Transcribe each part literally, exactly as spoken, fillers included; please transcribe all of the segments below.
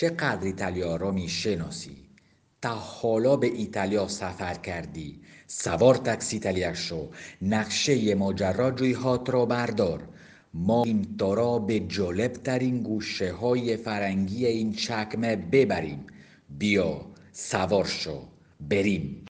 چقدر ایتالیا را میشناسی؟ تا حالا به ایتالیا سفر کردی؟ سوار تاکسیتالیا شو، نقشه ماجراجویی‌هات را بردار. ما این تا را به جالب‌ترین گوشه‌های فرنگی این چکمه ببریم. بیا، سوار شو، بریم.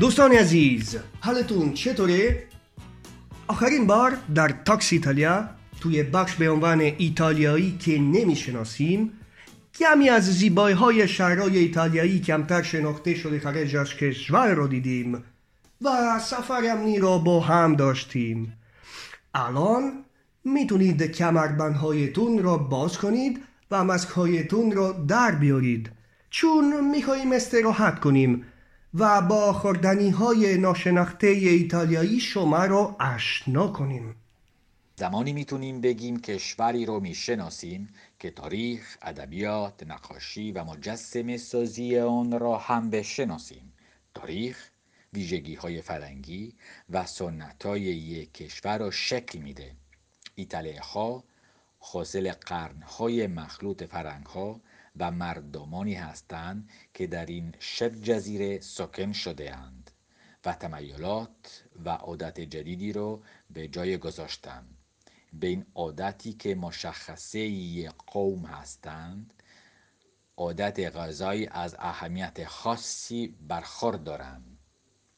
دوستان عزیز، حالتون چطوره؟ آخرین بار در تاکسیتالیا توی بخش به عنوان ایتالیایی که نمیشناسیم، کمی از زیبایی‌های شهرهای ایتالیایی کمتر شناخته شده خارج از کشور رو دیدیم و سفر امنی را با هم داشتیم. الان میتونید کمربندهایتون را باز کنید و ماسک‌هایتون را در بیارید، چون میخواییم استراحت کنیم و با خوردنی‌های ناشناخته ایتالیایی شما رو آشنا کنیم. زمانی میتونیم بگیم کشوری رو میشناسیم که تاریخ، ادبیات، نقاشی و مجسمه سازی آن را هم بشناسیم. تاریخ ویژگی‌های فرنگی و سنت‌های یک کشور را شکل میده. ایتالیاها حاصل قرن‌های مخلوط فرهنگ‌ها و مردمانی هستند که در این شبه جزیره ساکن شده اند و تمایلات و عادت جدیدی را به جای گذاشتند. به این عادتی که مشخصه یک قوم هستند، عادت غذایی از اهمیت خاصی برخوردارند.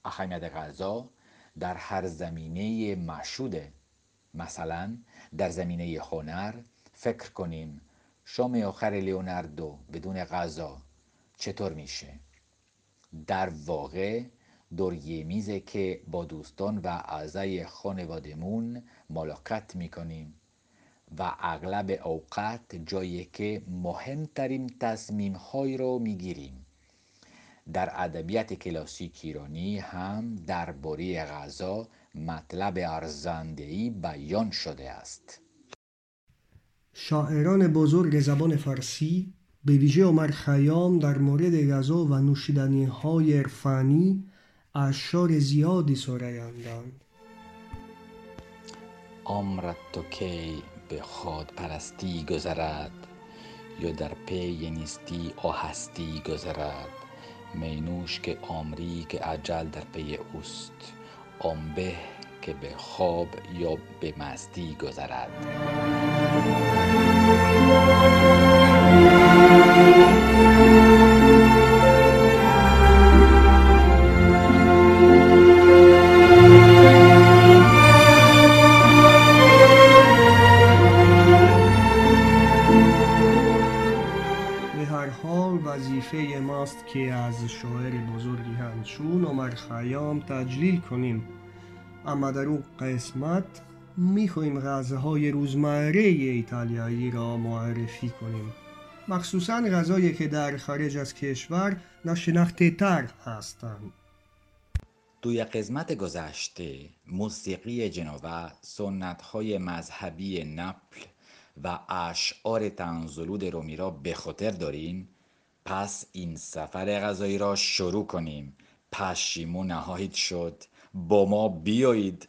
اهمیت غذا در هر زمینه محدوده. مثلا در زمینه هنر فکر کنیم، شام آخر لیوناردو بدون غذا چطور میشه؟ در واقع دوری میزه که با دوستان و اعضای خانوادمون ملاقات میکنیم و اغلب اوقات جایی که مهمترین تصمیم‌های رو میگیریم. در ادبیات کلاسیک ایرانی هم درباره غذا مطلب ارزنده‌ای بیان شده است. شاعران بزرگ زبان فارسی به ویژه عمر خیام در مورد غذا و نوشیدنی‌های عرفانی اشعار زیادی سرایاندند. عمرت تو کی به خود پرستی گذرد، یا در پی نیستی و هستی گذرد. مینوش که عمری که اجل در پی اوست، آنبه که به خواب یا به مستی گذرد. به هر حال وظیفه ماست که از شاعر بزرگی همچون عمر خیام تجلیل کنیم، اما در اون قسمت میخواییم غذاهای روزمره ایتالیایی را معرفی کنیم، مخصوصاً غذایی که در خارج از کشور ناشناخته تر هستند. توی قسمت گذشته موسیقی جنوا، سنت‌های مذهبی ناپل و اشعار طنزآلود رومی را به خاطر داریم، پس این سفر غذایی را شروع کنیم. پشیمون نخواهید شد، با ما بیایید.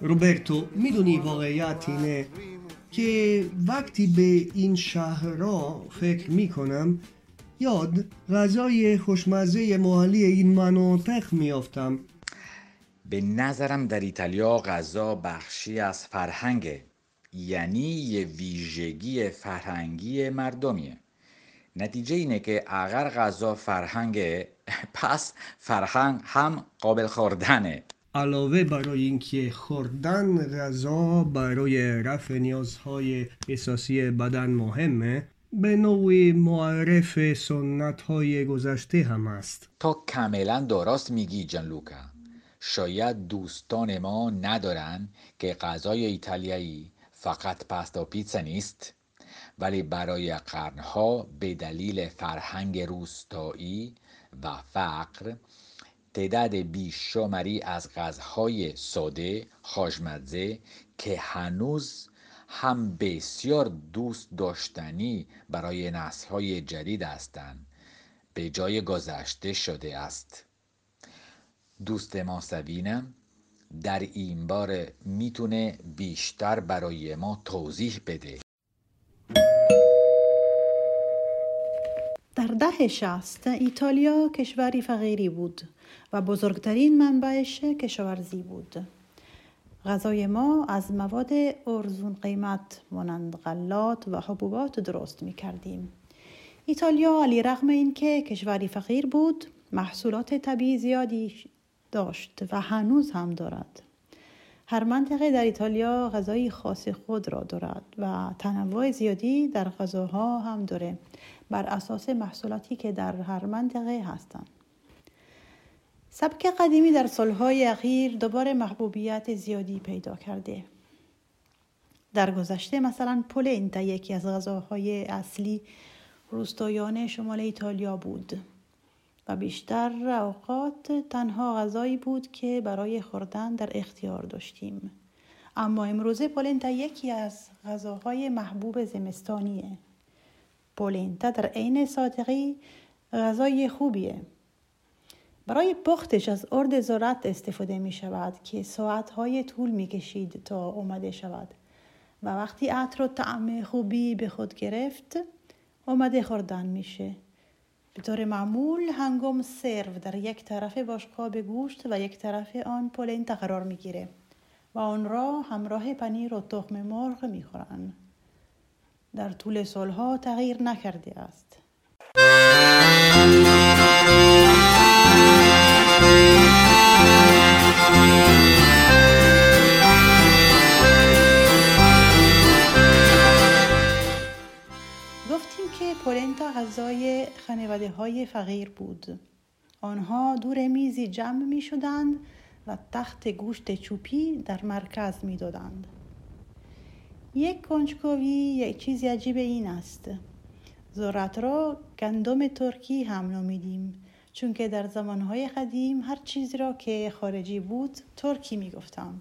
روبرتو، میدونی واقعیت اینه که وقتی به این شهرها فکر میکنم یاد غذای خوشمزه محلی این مناطق میافتم. به نظرم در ایتالیا غذا بخشی از فرهنگه، یعنی یه ویژگی فرهنگی مردمیه. نتیجه اینه که اگر غذا فرهنگه، پس فرهنگ هم قابل خوردنه. علاوه برای اینکه خوردن غذا برای رفع نیازهای اساسی بدن مهمه، به نوعی معرف سنت‌های گذشته هم است. تا کاملا درست میگی جانلوکا. شاید دوستان ما ندارن که غذای ایتالیایی فقط پاستا و پیتزا نیست، ولی برای قرنها به دلیل فرهنگ روستایی و فقر تعداد بیشماری از غذاهای ساده خوشمزه که هنوز هم بسیار دوست داشتنی برای نسل‌های جدید هستند به جای گذشته شده است. دوست ما سابینا در این باره میتونه بیشتر برای ما توضیح بده. در دهه شصت ایتالیا کشوری فقیری بود و بزرگترین منبعش کشاورزی بود. غذای ما از مواد ارزون قیمت مانند غلات و حبوبات درست می‌کردیم. ایتالیا علیرغم اینکه کشوری فقیر بود، محصولات طبیعی زیادی داشت و هنوز هم دارد. هر منطقه در ایتالیا غذای خاص خود را دارد و تنوع زیادی در غذاها هم داره، بر اساس محصولاتی که در هر منطقه هستند. سبک قدیمی در سالهای اخیر دوباره محبوبیت زیادی پیدا کرده. در گذشته مثلا پولنتا یکی از غذاهای اصلی روستایان شمال ایتالیا بود و بیشتر اوقات تنها غذایی بود که برای خوردن در اختیار داشتیم. اما امروزه پولنتا یکی از غذاهای محبوب زمستانیه. پولنتا در عین سادگی غذای خوبیه. برای پختش از ارد ذرت استفاده می شود که ساعتهای طول می کشید تا آماده شود و وقتی عطر و طعم خوبی به خود گرفت آماده خوردن میشه. به طور معمول هنگام سرو در یک طرف باشقاب گوشت و یک طرف آن پولنتا قرار می گیره و آن را همراه پنیر و تخم مرغ می خورن. در طول سالها تغییر نکرده است. گفتیم که پولنتا غذای خانواده های فقیر بود. آنها دور میزی جمع می شدند و تخت گوشت چوبی در مرکز می دادند. یک کنجکاوی یک چیز عجیب این است. ذرت را گندم ترکی هم نامیدیم، چون که در زمانهای قدیم هر چیزی را که خارجی بود ترکی می گفتم،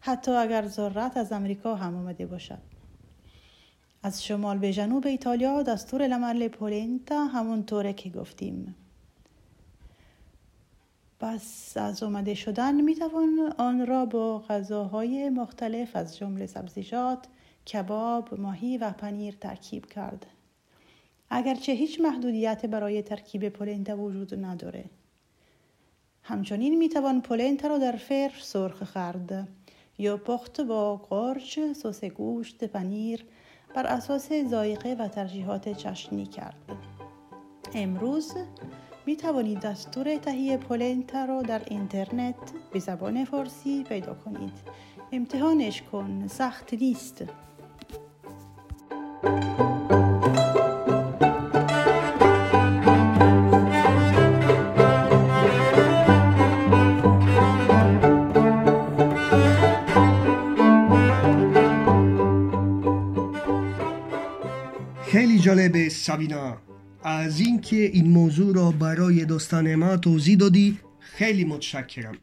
حتی اگر ذرت از امریکا هم آمده باشد. از شمال به جنوب ایتالیا دستور العمل پولنتا همونطوره که گفتیم. پس از آماده شدن می توان آن را با غذاهای مختلف از جمله سبزیجات، کباب، ماهی و پنیر ترکیب کرد. اگرچه هیچ محدودیت برای ترکیب پولنتا وجود نداره. همچنین می توان پولنتا را در فر سرخ خورد یا پخت با قارچ، سس گوشت، پنیر بر اساس ذائقه و ترجیحات چاشنی کرد. امروز می توانید دستور تهیه پولنتا را در اینترنت به زبان فارسی پیدا کنید. امتحانش کن، سخت نیست. خیلی جالبه سابینا، از اینکه این موضوع را برای دوستان ما توضیح دادی. خیلی متشکرم.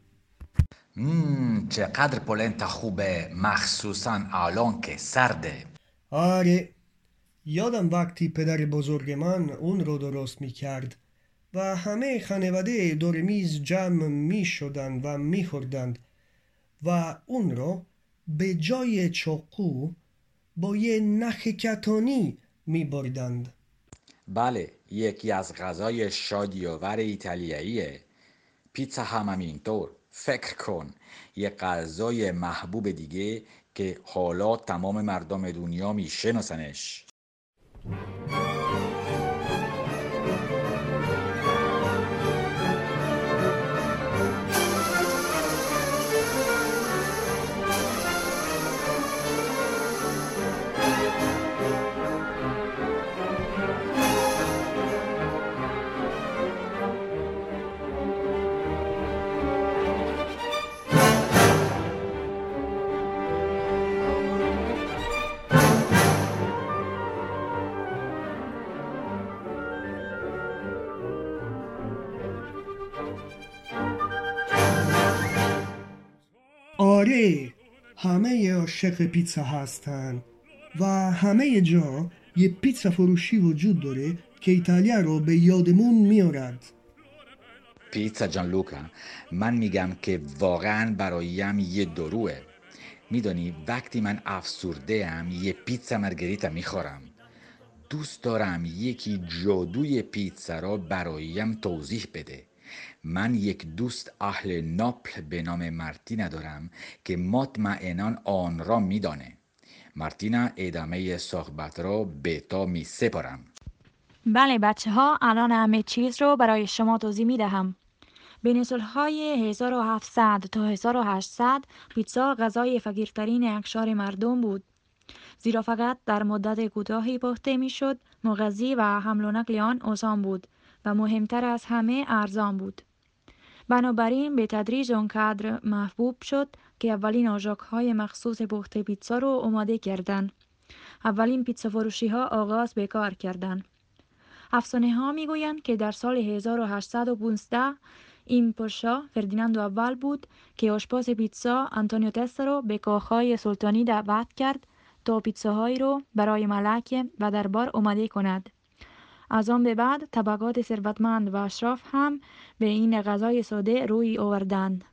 مم، چقدر پولنتا خوبه، مخصوصا الان که سرده. آره، یادم وقتی پدر بزرگ من اون رو درست میکرد و همه خانواده دور میز جمع میشدن و میخوردند و اون رو به جای چاقو با یه نخ کتانی میبردند. بله، یکی از غذای شادی‌آور ایتالیاییه. پیتزا هم همینطور. فکر کن یه غذای محبوب دیگه که حالا تمام مردم دنیا میشناسنش. آره، همه عاشق پیتزا هستن و همه جا یه پیتزا فروشی وجود داره که ایتالیا رو به یادمون میارد. پیتزا جانلوکا، من میگم که واقعا برایم یه دروه. میدونی وقتی من افسرده‌ام یه پیتزا مارگریتا میخورم. دوست دارم یکی جادوی پیتزا را برایم توضیح بده. من یک دوست اهل ناپل به نام مارتینا دارم که مطمئناً آن را میدانه. مارتینا، ادامه صحبت را به تو می سپارم. بله بچه ها، الان همه چیز رو برای شما توضیح می دهم. به نسل‌های هزار و هفتصد تا هزار و هشتصد پیتزا غذای فقیرترین اقشار مردم بود، زیرا فقط در مدت کوتاهی پخته می شد، مغذی و حمل و نقل آن آسان بود و مهمتر از همه ارزان بود. بنابراین به تدریج آنقدر محبوب شد که اولین آژاک‌های مخصوص پخت پیتزا رو آماده کردند. اولین پیتزا فروشی‌ها آغاز به کار کردند. افسانه‌ها می‌گویند که در سال هزار و هشتصد و پانزده این پاشا فردیناند اول بود که آشپز پیتزا آنتونیو تستا را به کاخ‌های سلطانی دعوت کرد تا پیتزاهایی را برای ملکه و دربار آماده کند. از آن به بعد طبقات ثروتمند و اشراف هم به این غذای ساده روی آوردند.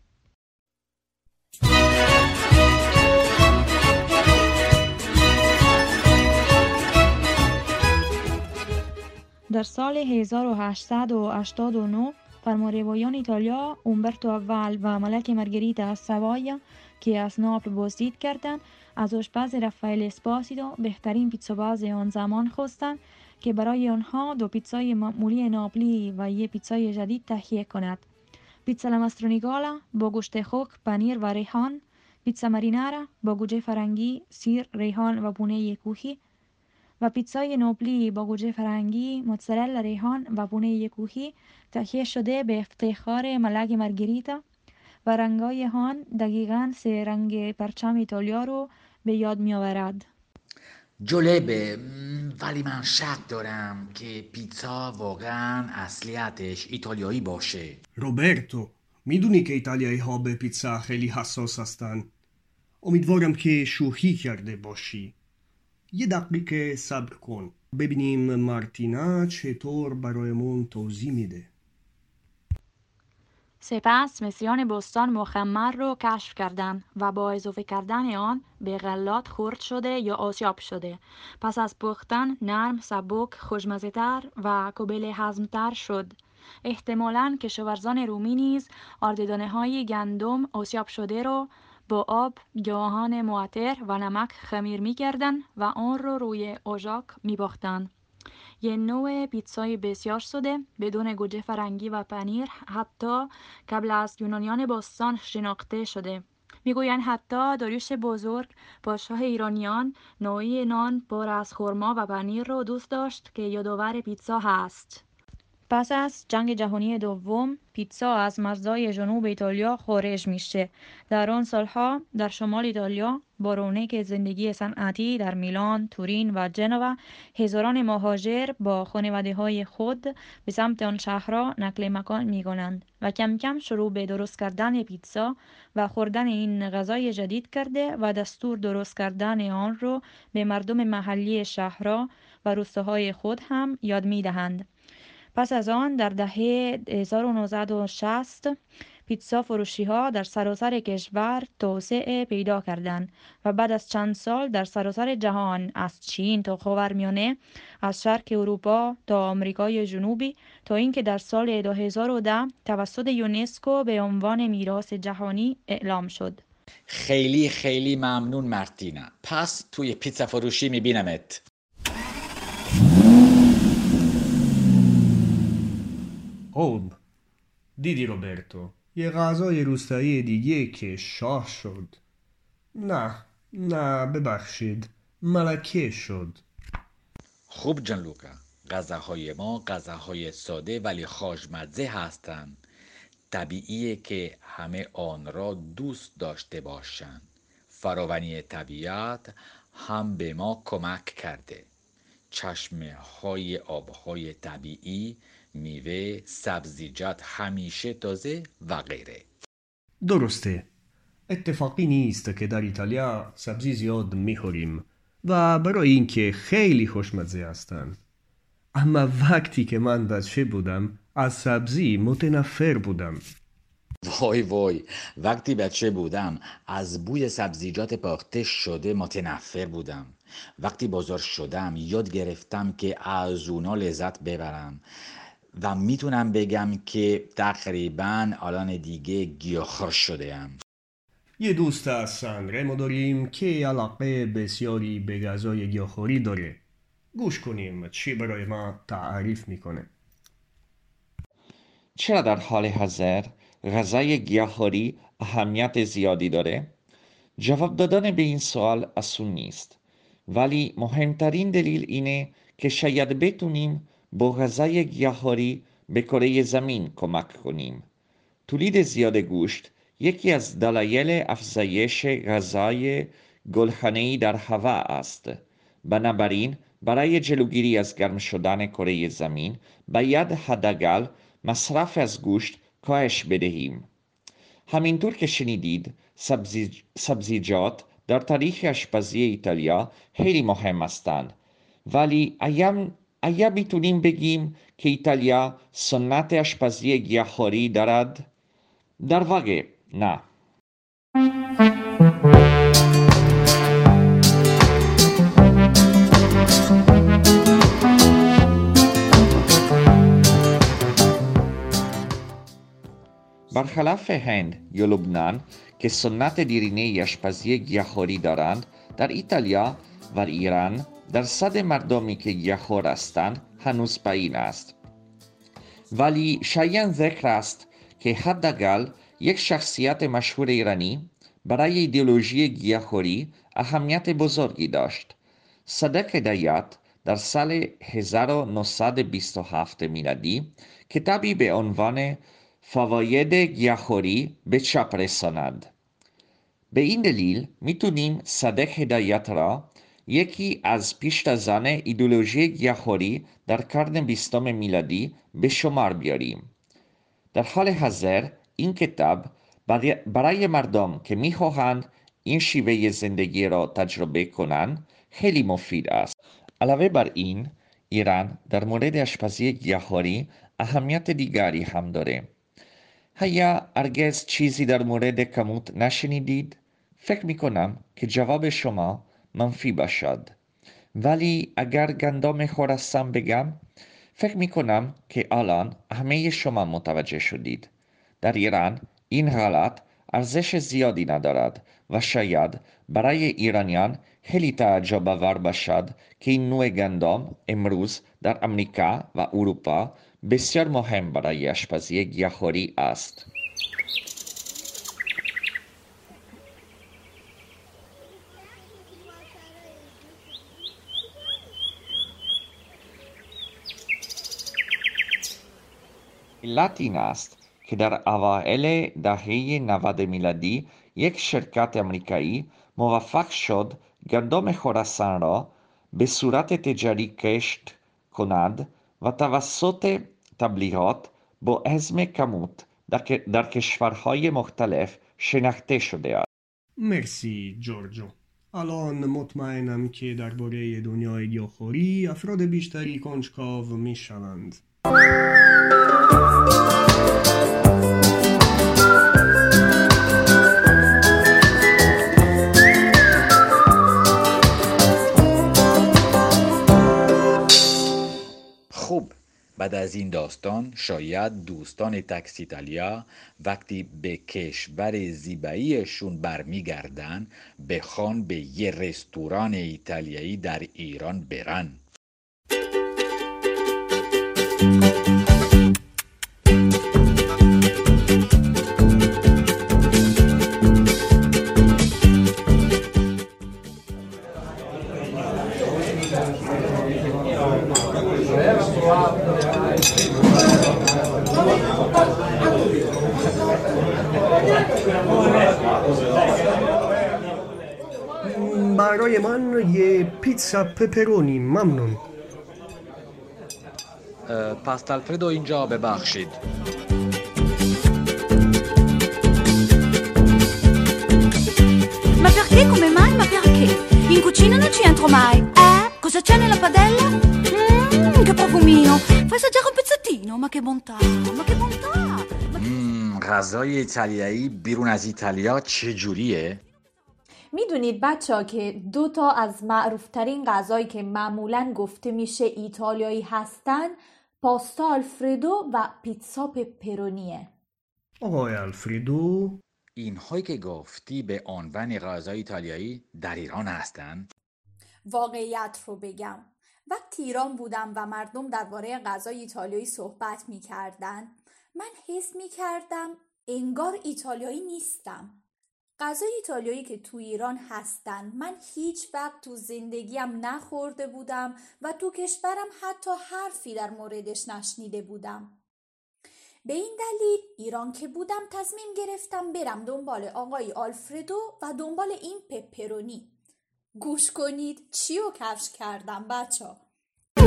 در سال هزار و هشتصد و هشتاد و نه فرمانروایان ایتالیا، اومبرتو اول و ملک مارگریت از سوای که از ناپل بازدید کردند، از آشپز رافائل اسپاسیتو بهترین پیتزاباز آن زمان خواستند که برای آنها دو پیتزای معمولی ناپلی و یک پیتزای جدید تهیه کند. پیتزا ماسترونیگالا با گوشت خوک، پنیر و ریحان، پیتزا مارینارا با گوجه فرنگی، سیر، ریحان و پونه کوهی و پیتزای ناپلی با گوجه فرنگی، موتزارلا، ریحان و پونه کوهی تهیه شده به افتخار ملک مارگریتا و رنگای آن دقیقاً سه رنگ پرچم ایتالیا رو به یاد می‌آورد. جالبه، ولی من شک دارم که پیتزا واقعا اصلیتش ایتالیایی باشه. روبرتو، میدونی که ایتالیایی ها به پیتزا خیلی حساس هستن. امیدوارم که شوخی کرده باشی. یه دقیقه صبر کن ببینیم مارتینا چطور برایمون توضیح میده. سپس مسیان بستان مخمر رو کشف کردند و با اضافه کردن آن به غلات خرد شده یا آسیاب شده. پس از پختن نرم، سبک، خوشمزه‌تر و قابل هضم‌تر شد. احتمالاً کشاورزان رومی نیز آرده‌دانه‌های گندم آسیاب شده را با آب، آهن معطر و نمک خمیر می‌کردند و آن را رو روی آژاک می‌بافتند. یه نوع پیتزای بسیار ساده بدون گوجه فرنگی و پنیر حتی قبل از یونانیان باستان شناخته شده. میگویند حتی داریوش بزرگ، پادشاه ایرانیان، نوعی نان پر از خرما و پنیر را دوست داشت که یادآور پیتزا هست. پس از جنگ جهانی دوم پیتزا از مرزهای جنوب ایتالیا خارج میشه. در آن سالها در شمال ایتالیا با رونق زندگی صنعتی در میلان، تورین و جنوا هزاران مهاجر با خانواده‌های خود به سمت آن شهرها نقل مکان می‌کنند و کم کم شروع به درست کردن پیتزا و خوردن این غذای جدید کرده و دستور درست کردن آن را به مردم محلی شهرها و روستاهای خود هم یاد می‌دهند. پس از آن در دهه هزار و نهصد و شصت پیتزا فروشی‌ها در سراسر کشور توسعه پیدا کردند و بعد از چند سال در سراسر جهان، از چین تا خاورمیانه، از شرق اروپا تا آمریکای جنوبی، تا اینکه در سال دو هزار و ده توسط یونسکو به عنوان میراث جهانی اعلام شد. خیلی خیلی ممنون مارتینا. پس توی پیتزا فروشی می‌بینمت. آب دیدی روبرتو؟ یه غذای روستایی دیگه که شاه شد. نه نه ببخشید، ملکه شد. خوب جانلوکا، غذاهای ما غذاهای ساده ولی خوشمزه هستند. طبیعیه که همه آن را دوست داشته باشند. فراوانی طبیعت هم به ما کمک کرده. چشمه های آبهای طبیعی، میوه، سبزیجات همیشه تازه و غیره. درسته. اتفاقی نیست که در ایتالیا سبزی زیاد میخوریم و برای اینکه خیلی خوشمزه هستند. اما وقتی که من بچه بودم از سبزی متنفر بودم. وای وای وقتی بچه بودم از بوی سبزیجات پخته شده متنفر بودم. وقتی بزرگ شدم یاد گرفتم که از اونا لذت ببرم و میتونم بگم که تقریباً الان دیگه گیاهخوار شده‌ام. یه دوست از سانرمو داریم که علاقه بسیاری به غذای گیاهخواری داره. گوش کنیم چی برای ما تعریف میکنه. چرا در حال حاضر غذای گیاهخواری اهمیت زیادی داره؟ جواب دادن به این سوال آسون نیست، ولی مهمترین دلیل اینه که شاید بتونیم با غذای گیاهخواری به کره زمین کمک کنیم. تولید زیاد گوشت یکی از دلایل افزایش غذای گلخانه‌ای در هوا است. بنابراین برای جلوگیری از گرم شدن کره زمین باید حداقل مصرف از گوشت کاهش بدهیم. همینطور که شنیدید سبزی، سبزیجات در تاریخ آشپزی ایتالیا خیلی مهم هستند، ولی آیا میتونیم بگیم که ایتالیا سنت آشپزی گیاهخواری دارد؟ در واقع نه. برخلاف هند یا لبنان که سنت دیرینه آشپزی گیاهخواری دارند، در ایتالیا و ایران درصد مردمی که گیاهخوار هستند هنوز پایین است. ولی شایان ذکر است که حداقل یک شخصیت مشهور ایرانی برای ایدئولوژی گیاهخواری اهمیت بزرگی داشت. صادق هدایت در سال هزار و نهصد و بیست و هفت میلادی کتابی به عنوان فواید گیاهخواری به چاپ رساند. به این دلیل میتونیم صادق هدایت را یکی از پیشتازان ایدئولوژی گیاهخواری در قرن بیستم میلادی به شمار بیاریم. در حال حاضر این کتاب برای مردم که میخواهند این شیوه زندگی را تجربه کنند خیلی مفید است. علاوه بر این، ایران در مورد آشپزی گیاهخواری اهمیت دیگری هم داره. آیا هرگز چیزی در مورد کموت نشنیدید؟ فکر میکنم که جواب شما منفی باشد. ولی اگر گندم خراسان بگم، فکر میکنم که الان همه شما متوجه شدید. در ایران این حالت ارزش زیادی ندارد و شاید برای ایرانیان خیلی تعجب آور باشد که این نوع گندم امروز در امریکا و اروپا بسیار مهم برای آشپزی گیاهخواری است. علت این است که در اوایل دهه نود میلادی یک شرکت امریکایی موفق شد گندم خراسان را به صورت تجاری کشت کند و توسط تبلیغات با اسم کموت در کشورهای مختلف شناخته شده است. مرسی جورجو. الان مطمئنم که درباره دنیای گیاهخواری افراد بیشتری کنجکاو میشوند. خوب، بعد از این داستان شاید دوستان تکسیتالیا وقتی به کشور زیباییشون برمیگردن بخوان به یه رستوران ایتالیایی در ایران برن. برای من یه پیتزا پپرونی ممنون. پاستا الفردو اینجا ببخشید. perché, come mai, ma perché? In cucina non ci entro mai. Eh? Cosa c'è nella padella? Mmm, che profumino. Fai assaggiare un pezzettino, ma che bontà, ma che bontà. مم, غذای ایتالیایی بیرون از ایتالیا چجوریه؟ میدونید بچه ها که دو تا از معروفترین غذایی که معمولاً گفته میشه ایتالیایی هستن پاستا آلفردو و پیتزا پپرونیه. آقای آلفردو، اینهایی که گفتی به عنوان غذای ایتالیایی در ایران هستن؟ واقعیت رو بگم، وقتی ایران بودم و مردم درباره غذای ایتالیایی صحبت میکردن من حس میکردم انگار ایتالیایی نیستم. غذای ایتالیایی که تو ایران هستن من هیچ وقت تو زندگیم نخورده بودم و تو کشورم حتی حرفی در موردش نشنیده بودم. به این دلیل ایران که بودم تصمیم گرفتم برم دنبال آقای آلفردو و دنبال این پپرونی. گوش کنید چیو کفش کردم بچه ها.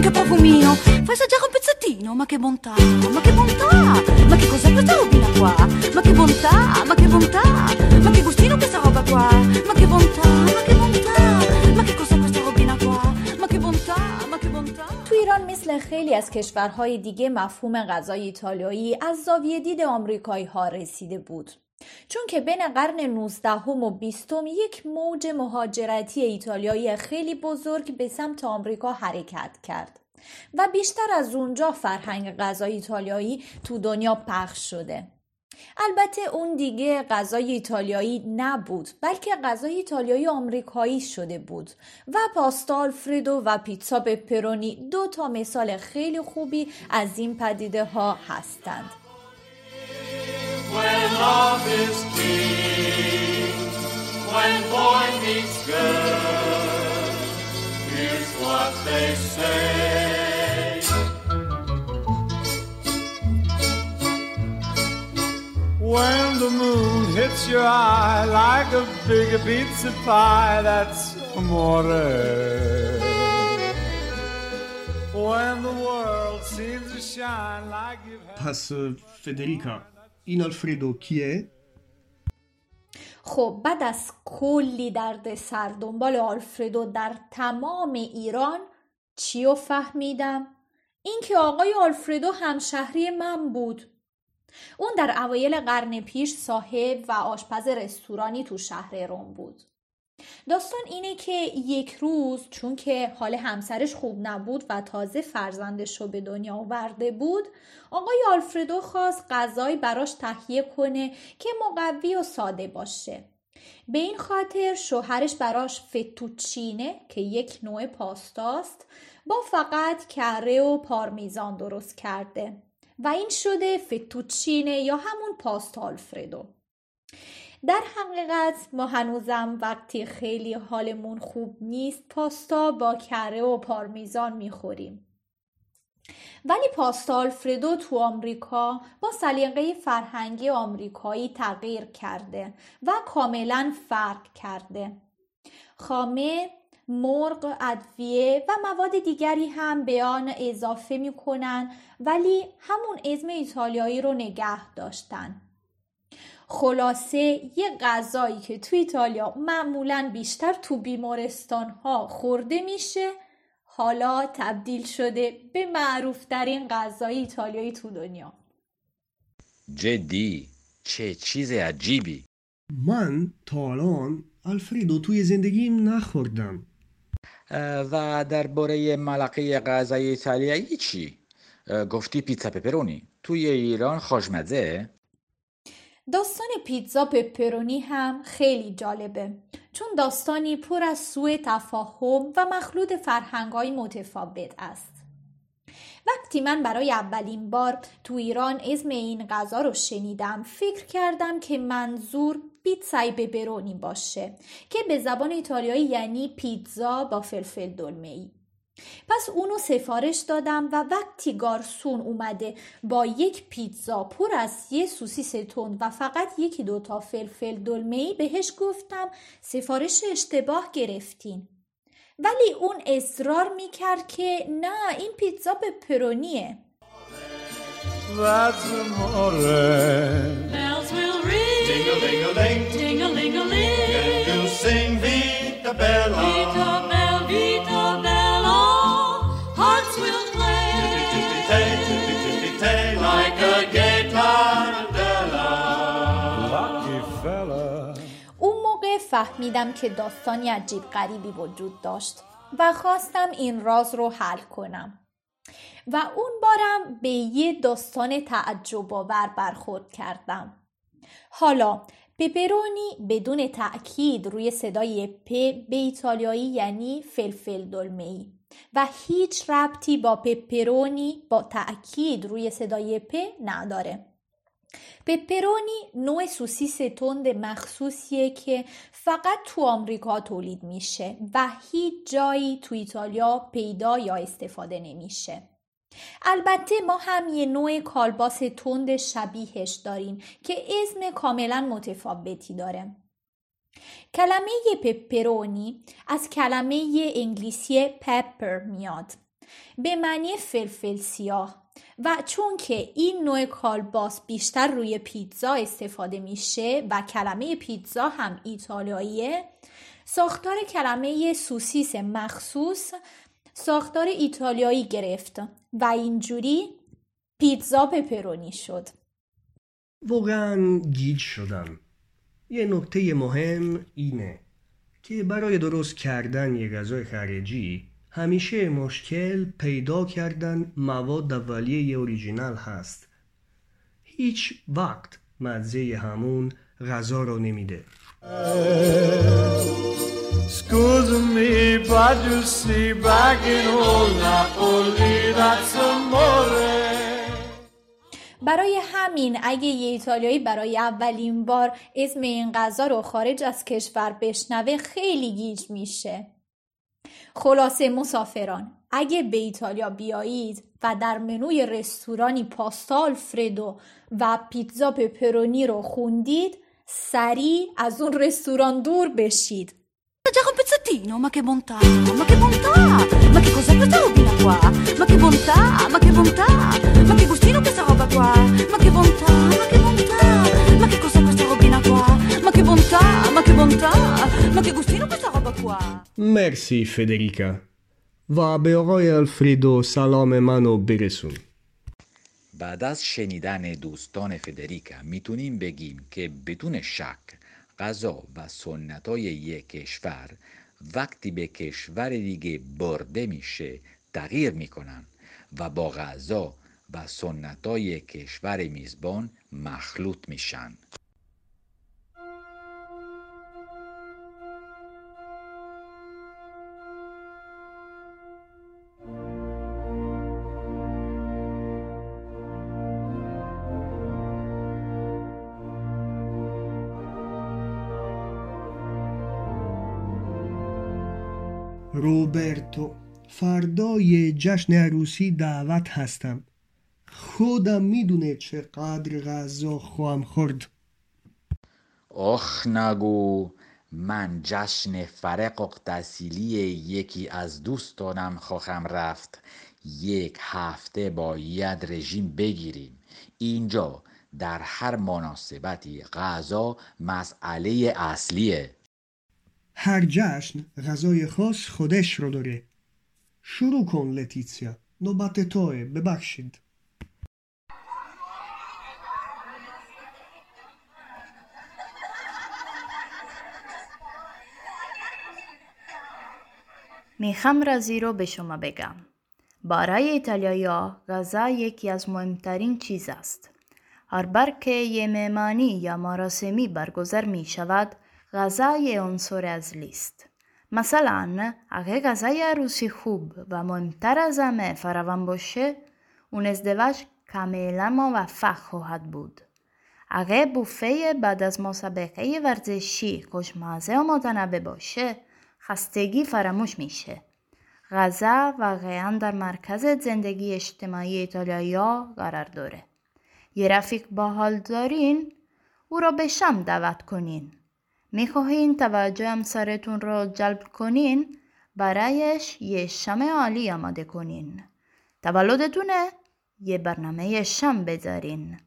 Che profumino, fai assaggiare un pezzettino, ma che bontà, ma che bontà, ma che cos'è questa robina qua, ma che bontà, ma che bontà, ma che gustino questa roba qua, ma che bontà, ma che bontà, ma che cos'è questa robina qua, ma che bontà, ma che bontà. تو ایران مثل خیلی از کشورهای دیگه مفهوم غذای ایتالیایی از زاویه دید آمریکایی‌ها رسیده بود، چون که بین قرن نوزدهم و بیستم یک موج مهاجرتی ایتالیایی خیلی بزرگ به سمت آمریکا حرکت کرد و بیشتر از اونجا فرهنگ غذای ایتالیایی تو دنیا پخش شده. البته اون دیگه غذای ایتالیایی نبود، بلکه غذای ایتالیایی آمریکایی شده بود و پاستا آلفردو و پیتزا پپرونی دو تا مثال خیلی خوبی از این پدیده ها هستند. When love is king, when boy meets girl, here's what they say. When the moon hits your eye like a big pizza pie, that's amore. When the world seems to shine like you've had... پس فدریکا، این آلفردو کیه؟ خب بعد از کلی درد سر دنبال آلفردو در تمام ایران چیو فهمیدم؟ این که آقای آلفردو همشهری من بود. اون در اوایل قرن پیش صاحب و آشپز رستورانی تو شهر روم بود. داستان اینه که یک روز چون که حال همسرش خوب نبود و تازه فرزندش رو به دنیا آورده بود، آقای آلفردو خواست غذایی براش تهیه کنه که مقوی و ساده باشه. به این خاطر شوهرش براش فتوچینه که یک نوع پاستاست با فقط کره و پارمیزان درست کرده و این شده فتوچینه یا همون پاستا آلفردو. در حقیقت ما هنوزم وقتی خیلی حالمون خوب نیست پاستا با کره و پارمیزان میخوریم. ولی پاستا آلفردو تو آمریکا با سلیقه فرهنگی آمریکایی تغییر کرده و کاملا فرق کرده. خامه، مرغ، ادویه و مواد دیگری هم به آن اضافه میکنن ولی همون اسم ایتالیایی رو نگه داشتن. خلاصه یه غذایی که تو ایتالیا معمولاً بیشتر تو بیمارستان‌ها خورده میشه حالا تبدیل شده به معروف‌ترین غذای ایتالیایی تو دنیا. جدی؟ چه چیز عجیبی. من تا الان آلفردو توی زندگیم نخوردم. و درباره ملقه غذای ایتالیایی چی؟ گفتی پیتزا پپرونی توی ایران خوشمزه؟ داستان پیتزا پپرونی هم خیلی جالبه، چون داستانی پر از سوء تفاهم و مخلوط فرهنگ‌های متفاوت است. وقتی من برای اولین بار تو ایران اسم این غذا رو شنیدم فکر کردم که منظور پیتزای پپرونی باشه که به زبان ایتالیایی یعنی پیتزا با فلفل دلمه‌ای. پس اونو سفارش دادم و وقتی گارسون اومده با یک پیتزا پر از یه سوسیس تند و فقط یکی دوتا فلفل دلمه‌ای بهش گفتم سفارش اشتباه گرفتین، ولی اون اصرار میکرد که نه این پیتزا پپرونیه. Vita Bella, Vita Bella, Vita Bella, hearts will play, tippy, tay, tippy, tippy, tay, like a gay tarantella. Lucky fella. اون موقع فهمیدم که داستانی عجیب غریبی وجود داشت و خواستم این راز رو حل کنم. و اون بارم به یه داستان تعجب‌آور برخورد کردم. حالا پپرونی بدون تأکید روی صدای پ به ایتالیایی یعنی فلفل دلمه‌ای و هیچ ربطی با پپرونی با تأکید روی صدای پ نداره. پپرونی نوع سوسیس تند مخصوصیه که فقط تو آمریکا تولید میشه و هیچ جایی تو ایتالیا پیدا یا استفاده نمیشه. البته ما هم یه نوع کالباس تند شبیهش داریم که اسم کاملا متفاوتی داره. کلمه پپرونی از کلمه انگلیسی پپر میاد به معنی فلفل سیاه و چون که این نوع کالباس بیشتر روی پیتزا استفاده میشه و کلمه پیتزا هم ایتالیاییه، ساختار کلمه سوسیس مخصوص ساختار ایتالیایی گرفت و اینجوری پیتزا پپرونی شد. واقعا گیج شدم. یه نکته مهم اینه که برای درست کردن یه غذای خارجی همیشه مشکل پیدا کردن مواد اولیه اوریجینال هست. هیچ وقت مزه همون غذا رو نمیده. Excuse me, but you see, back in old Napoli, that's amore. برای همین اگه یه ایتالیایی برای اولین بار اسم این غذا رو خارج از کشور بشنوه خیلی گیج میشه. خلاصه مسافران، اگه به ایتالیا بیایید و در منوی رستورانی پاستا آلفردو و پیتزا پپرونی رو خوندید، سریع از اون رستوران دور بشید. Già un pezzettino, ma che bontà, ma che bontà, ma che cos'è questa robina qua, ma che bontà, ma che bontà, ma che gustino questa roba qua, ma che bontà, ma che bontà, ma che cos'è questa robina qua, ma che bontà, ma che bontà, ma che gustino questa roba qua. Merci Federica. و به آقای آلفردو سلام منو برسون. بعد از شنیدن دوستان فدریکا میتونیم بگیم که بدون شک غذا و سنتای یک کشور وقتی به کشور دیگه برده میشه تغییر میکنن و با غذا و سنتای کشور میزبان مخلوط میشن. روبرتو، فردا یه جشن عروسی دعوت هستم. خودم میدونه چقدر غذا خواهم خورد. آخ نگو، من جشن فرق التحصیلی یکی از دوستانم خواهم رفت. یک هفته باید رژیم بگیریم. اینجا در هر مناسبتی غذا مسئله اصلیه. هر جشن غذای خاص خودش رو داره. شروع کن لتیسیا، نوبت توئه. ببخشید. میخوام رازی رو به شما بگم. برای ایتالیایی‌ها غذا یکی از مهمترین چیز است. هر بار که یه مهمانی یا مراسمی برگزار می شود، غذا یه عنصر اصلی است. مثلا اگه غذای عروسی خوب و مهمتر از همه فراوان باشه، اون ازدواج کاملا موفق خواهد بود. اگه بوفه بعد از مسابقه ورزشی خوشمزه و متنوع باشه، خستگی فراموش میشه. غذا واقعا در مرکز زندگی اجتماعی ایتالیایی‌ها قرار داره. یه رفیق باحال دارین، او را به شام دعوت کنین. میخواهین توجه همسرتون رو جلب کنین، برایش یه شام عالی آماده کنین. تولدتونه، یه برنامه شام بذارین.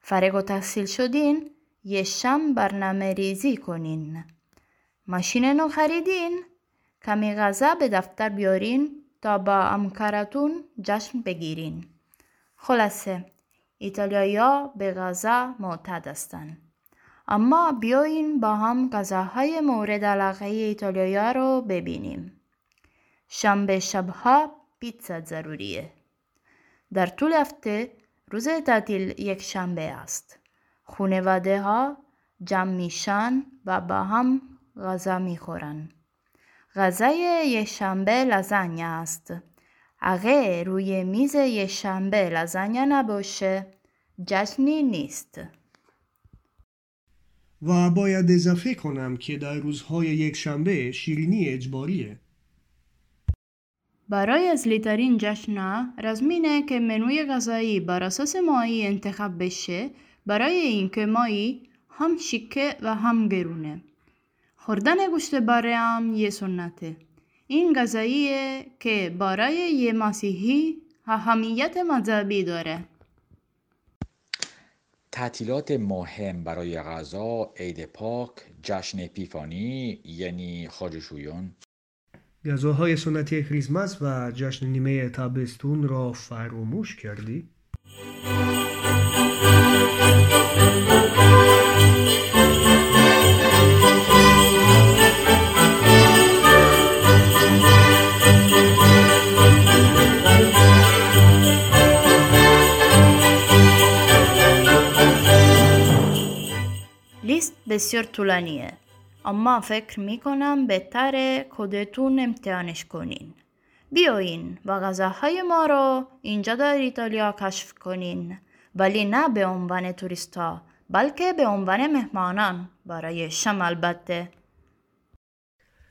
فارغ التحصیل شدین، یه شام برنامه ریزی کنین. ماشین نو خریدین؟ کمی غذا به دفتر بیارین تا با امکارتون جشن بگیرین. خلاصه ایتالیایی‌ها به غذا معتاد هستن. اما بیاین با هم غذاهای مورد علاقه ایتالیایی‌ها رو ببینیم. شنبه شبها پیتزا ضروریه. در طول هفته روز تعطیل یک شنبه است. خانواده ها جمع میشن و با هم غذا میخورن. غذای یک شنبه لازانیا است. اگه روی میز یک شنبه لازانیا نباشه جشنی نیست. و باید اضافه کنم که در روزهای یک شنبه شیرینی اجباریه. برای اصلی‌ترین جشن‌ها رزمی اینه که منوی غذایی بر اساس مایع انتخاب بشه، برای اینکه مایع هم شیکه و هم گرونه. خوردن گوشت باره هم یه سنته. این غذاییه که برای یه مسیحی اهمیت مذهبی داره. تعطیلات مهم برای غذا، عید پاک، جشن پیفانی یعنی خاجشویان، غذاهای سنتی کریسمس و جشن نیمه تابستون را فراموش کردی؟ لیست بسیار طولانیه. اما فکر میکنم بهتره خودتون امتحانش کنین. بیاین و غذاهای ما رو اینجا در ایتالیا کشف کنین، ولی نه به عنوان توریستا بلکه به عنوان مهمانان برای شام البته.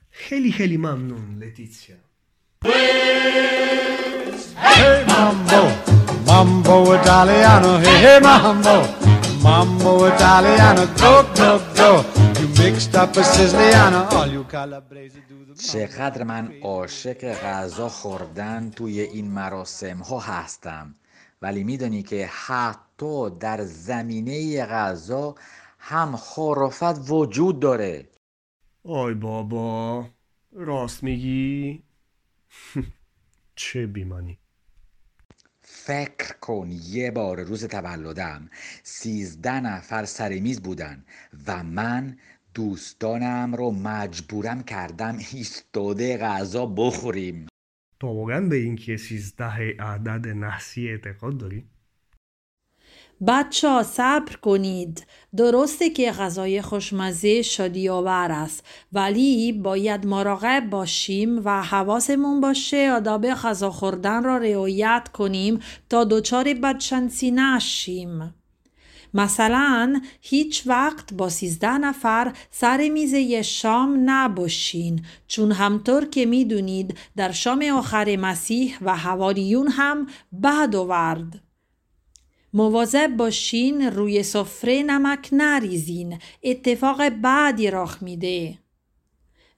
خیلی خیلی ممنون لتیسیا. Hey mambo, mambo italiano, hey hey mambo, mambo italiano, go go go. چقدر من عاشق غذا خوردن توی این مراسم ها هستم، ولی میدونی که حتی در زمینه غذا هم خرافت وجود داره. آی بابا، راست میگی؟ چه بیمانی. فکر کن یه بار روز تولدم سیزده نفر سر میز بودن و من دوستانم رو مجبورم کردم ایستاده غذا بخوریم. تو واقعا به این که سیزده عدد نحسی اعتقاد داری؟ بچه‌ها صبر کنید. درسته که غذای خوشمزه شادی آور است، ولی باید مراقب باشیم و حواسمون باشه آداب غذا خوردن را رعایت کنیم تا دچار بدشانسی نشیم. مثلا هیچ وقت با سیزده نفر سر میز یه شام نباشین، چون همطور که میدونید در شام آخر مسیح و حواریون هم بد آورد. مواظب باشین روی سفره نمک نریزین، اتفاق بعدی رخ میده.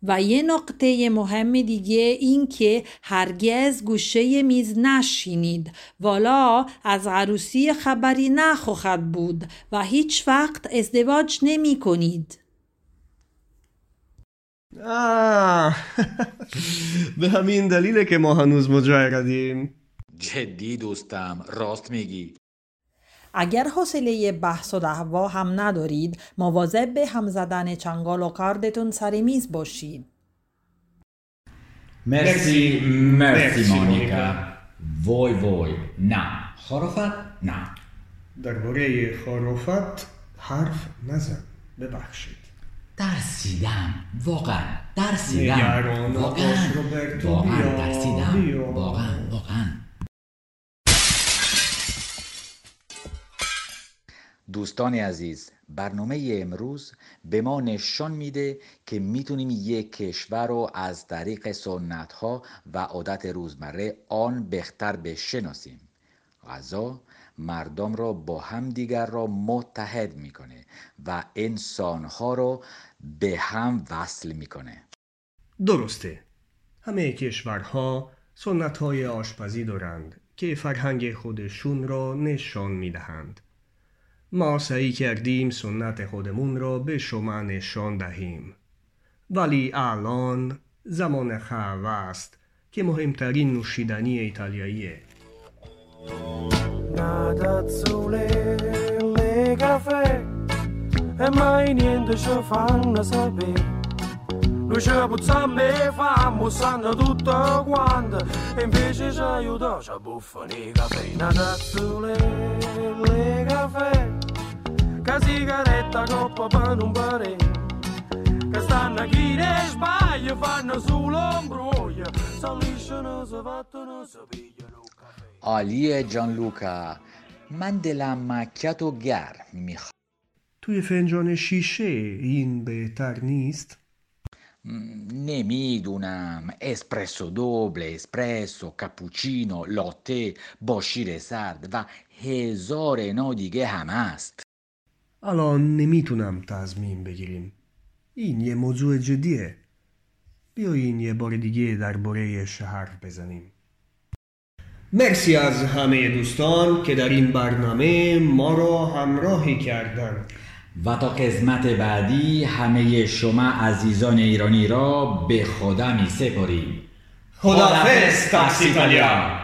و یه نقطه مهم دیگه این که هرگز گوشه میز نشینید، والا از عروسی خبری نخواهد بود و هیچ وقت ازدواج نمی کنید. آه به همین دلیله که ما هنوز مجردیم. جدی دوستم، راست میگی. اگر حوصله بحث و دعوا هم ندارید، مواظب به هم زدن چنگال و کاردتون سر میز باشید. مرسی مرسی مونیکا. وای وای، نه خرافت، نه. درباره خرافت حرف نزن، ببخشید. ترسیدم، واقعا ترسیدم، واقعا واقعا ترسیدم، واقعا واقعا. دوستان عزیز، برنامه امروز به ما نشان میده که میتونیم یک کشور رو از طریق سنت‌ها و عادات روزمره آن بهتر بشناسیم. غذا مردم را با هم دیگر را متحد میکنه و انسانها را به هم وصل میکنه. درسته. همه کشورها سنت‌های آشپزی دارند که فرهنگ خودشون را نشان میدهند. ما سعی کردیم سنت خودمون را به شما نشان دهیم. ولی الان زمان خرو است که مهمترین نوشیدنی ایتالیاییه. عالیه جانلوکا، من دلم مکت و گرم میخوام. توی فنجان شیشه این بهتر نیست؟ نمیدونم، اسپرسو دوبل، اسپرسو، کاپوچینو، لاته با شیر سرد و هزار نوع دیگه هم هست. الان نمیتونم تصمیم بگیریم، این یه موضوع جدیه. بیایین یه بار دیگه درباره شهر بزنیم. مرسی از همه دوستان که در این برنامه ما را همراهی کردند و تا قسمت بعدی همه شما عزیزان ایرانی را به خدا می سپاریم. خداحافظ تاکسیتالیا.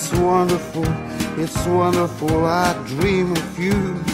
It's wonderful, it's wonderful, I dream of you.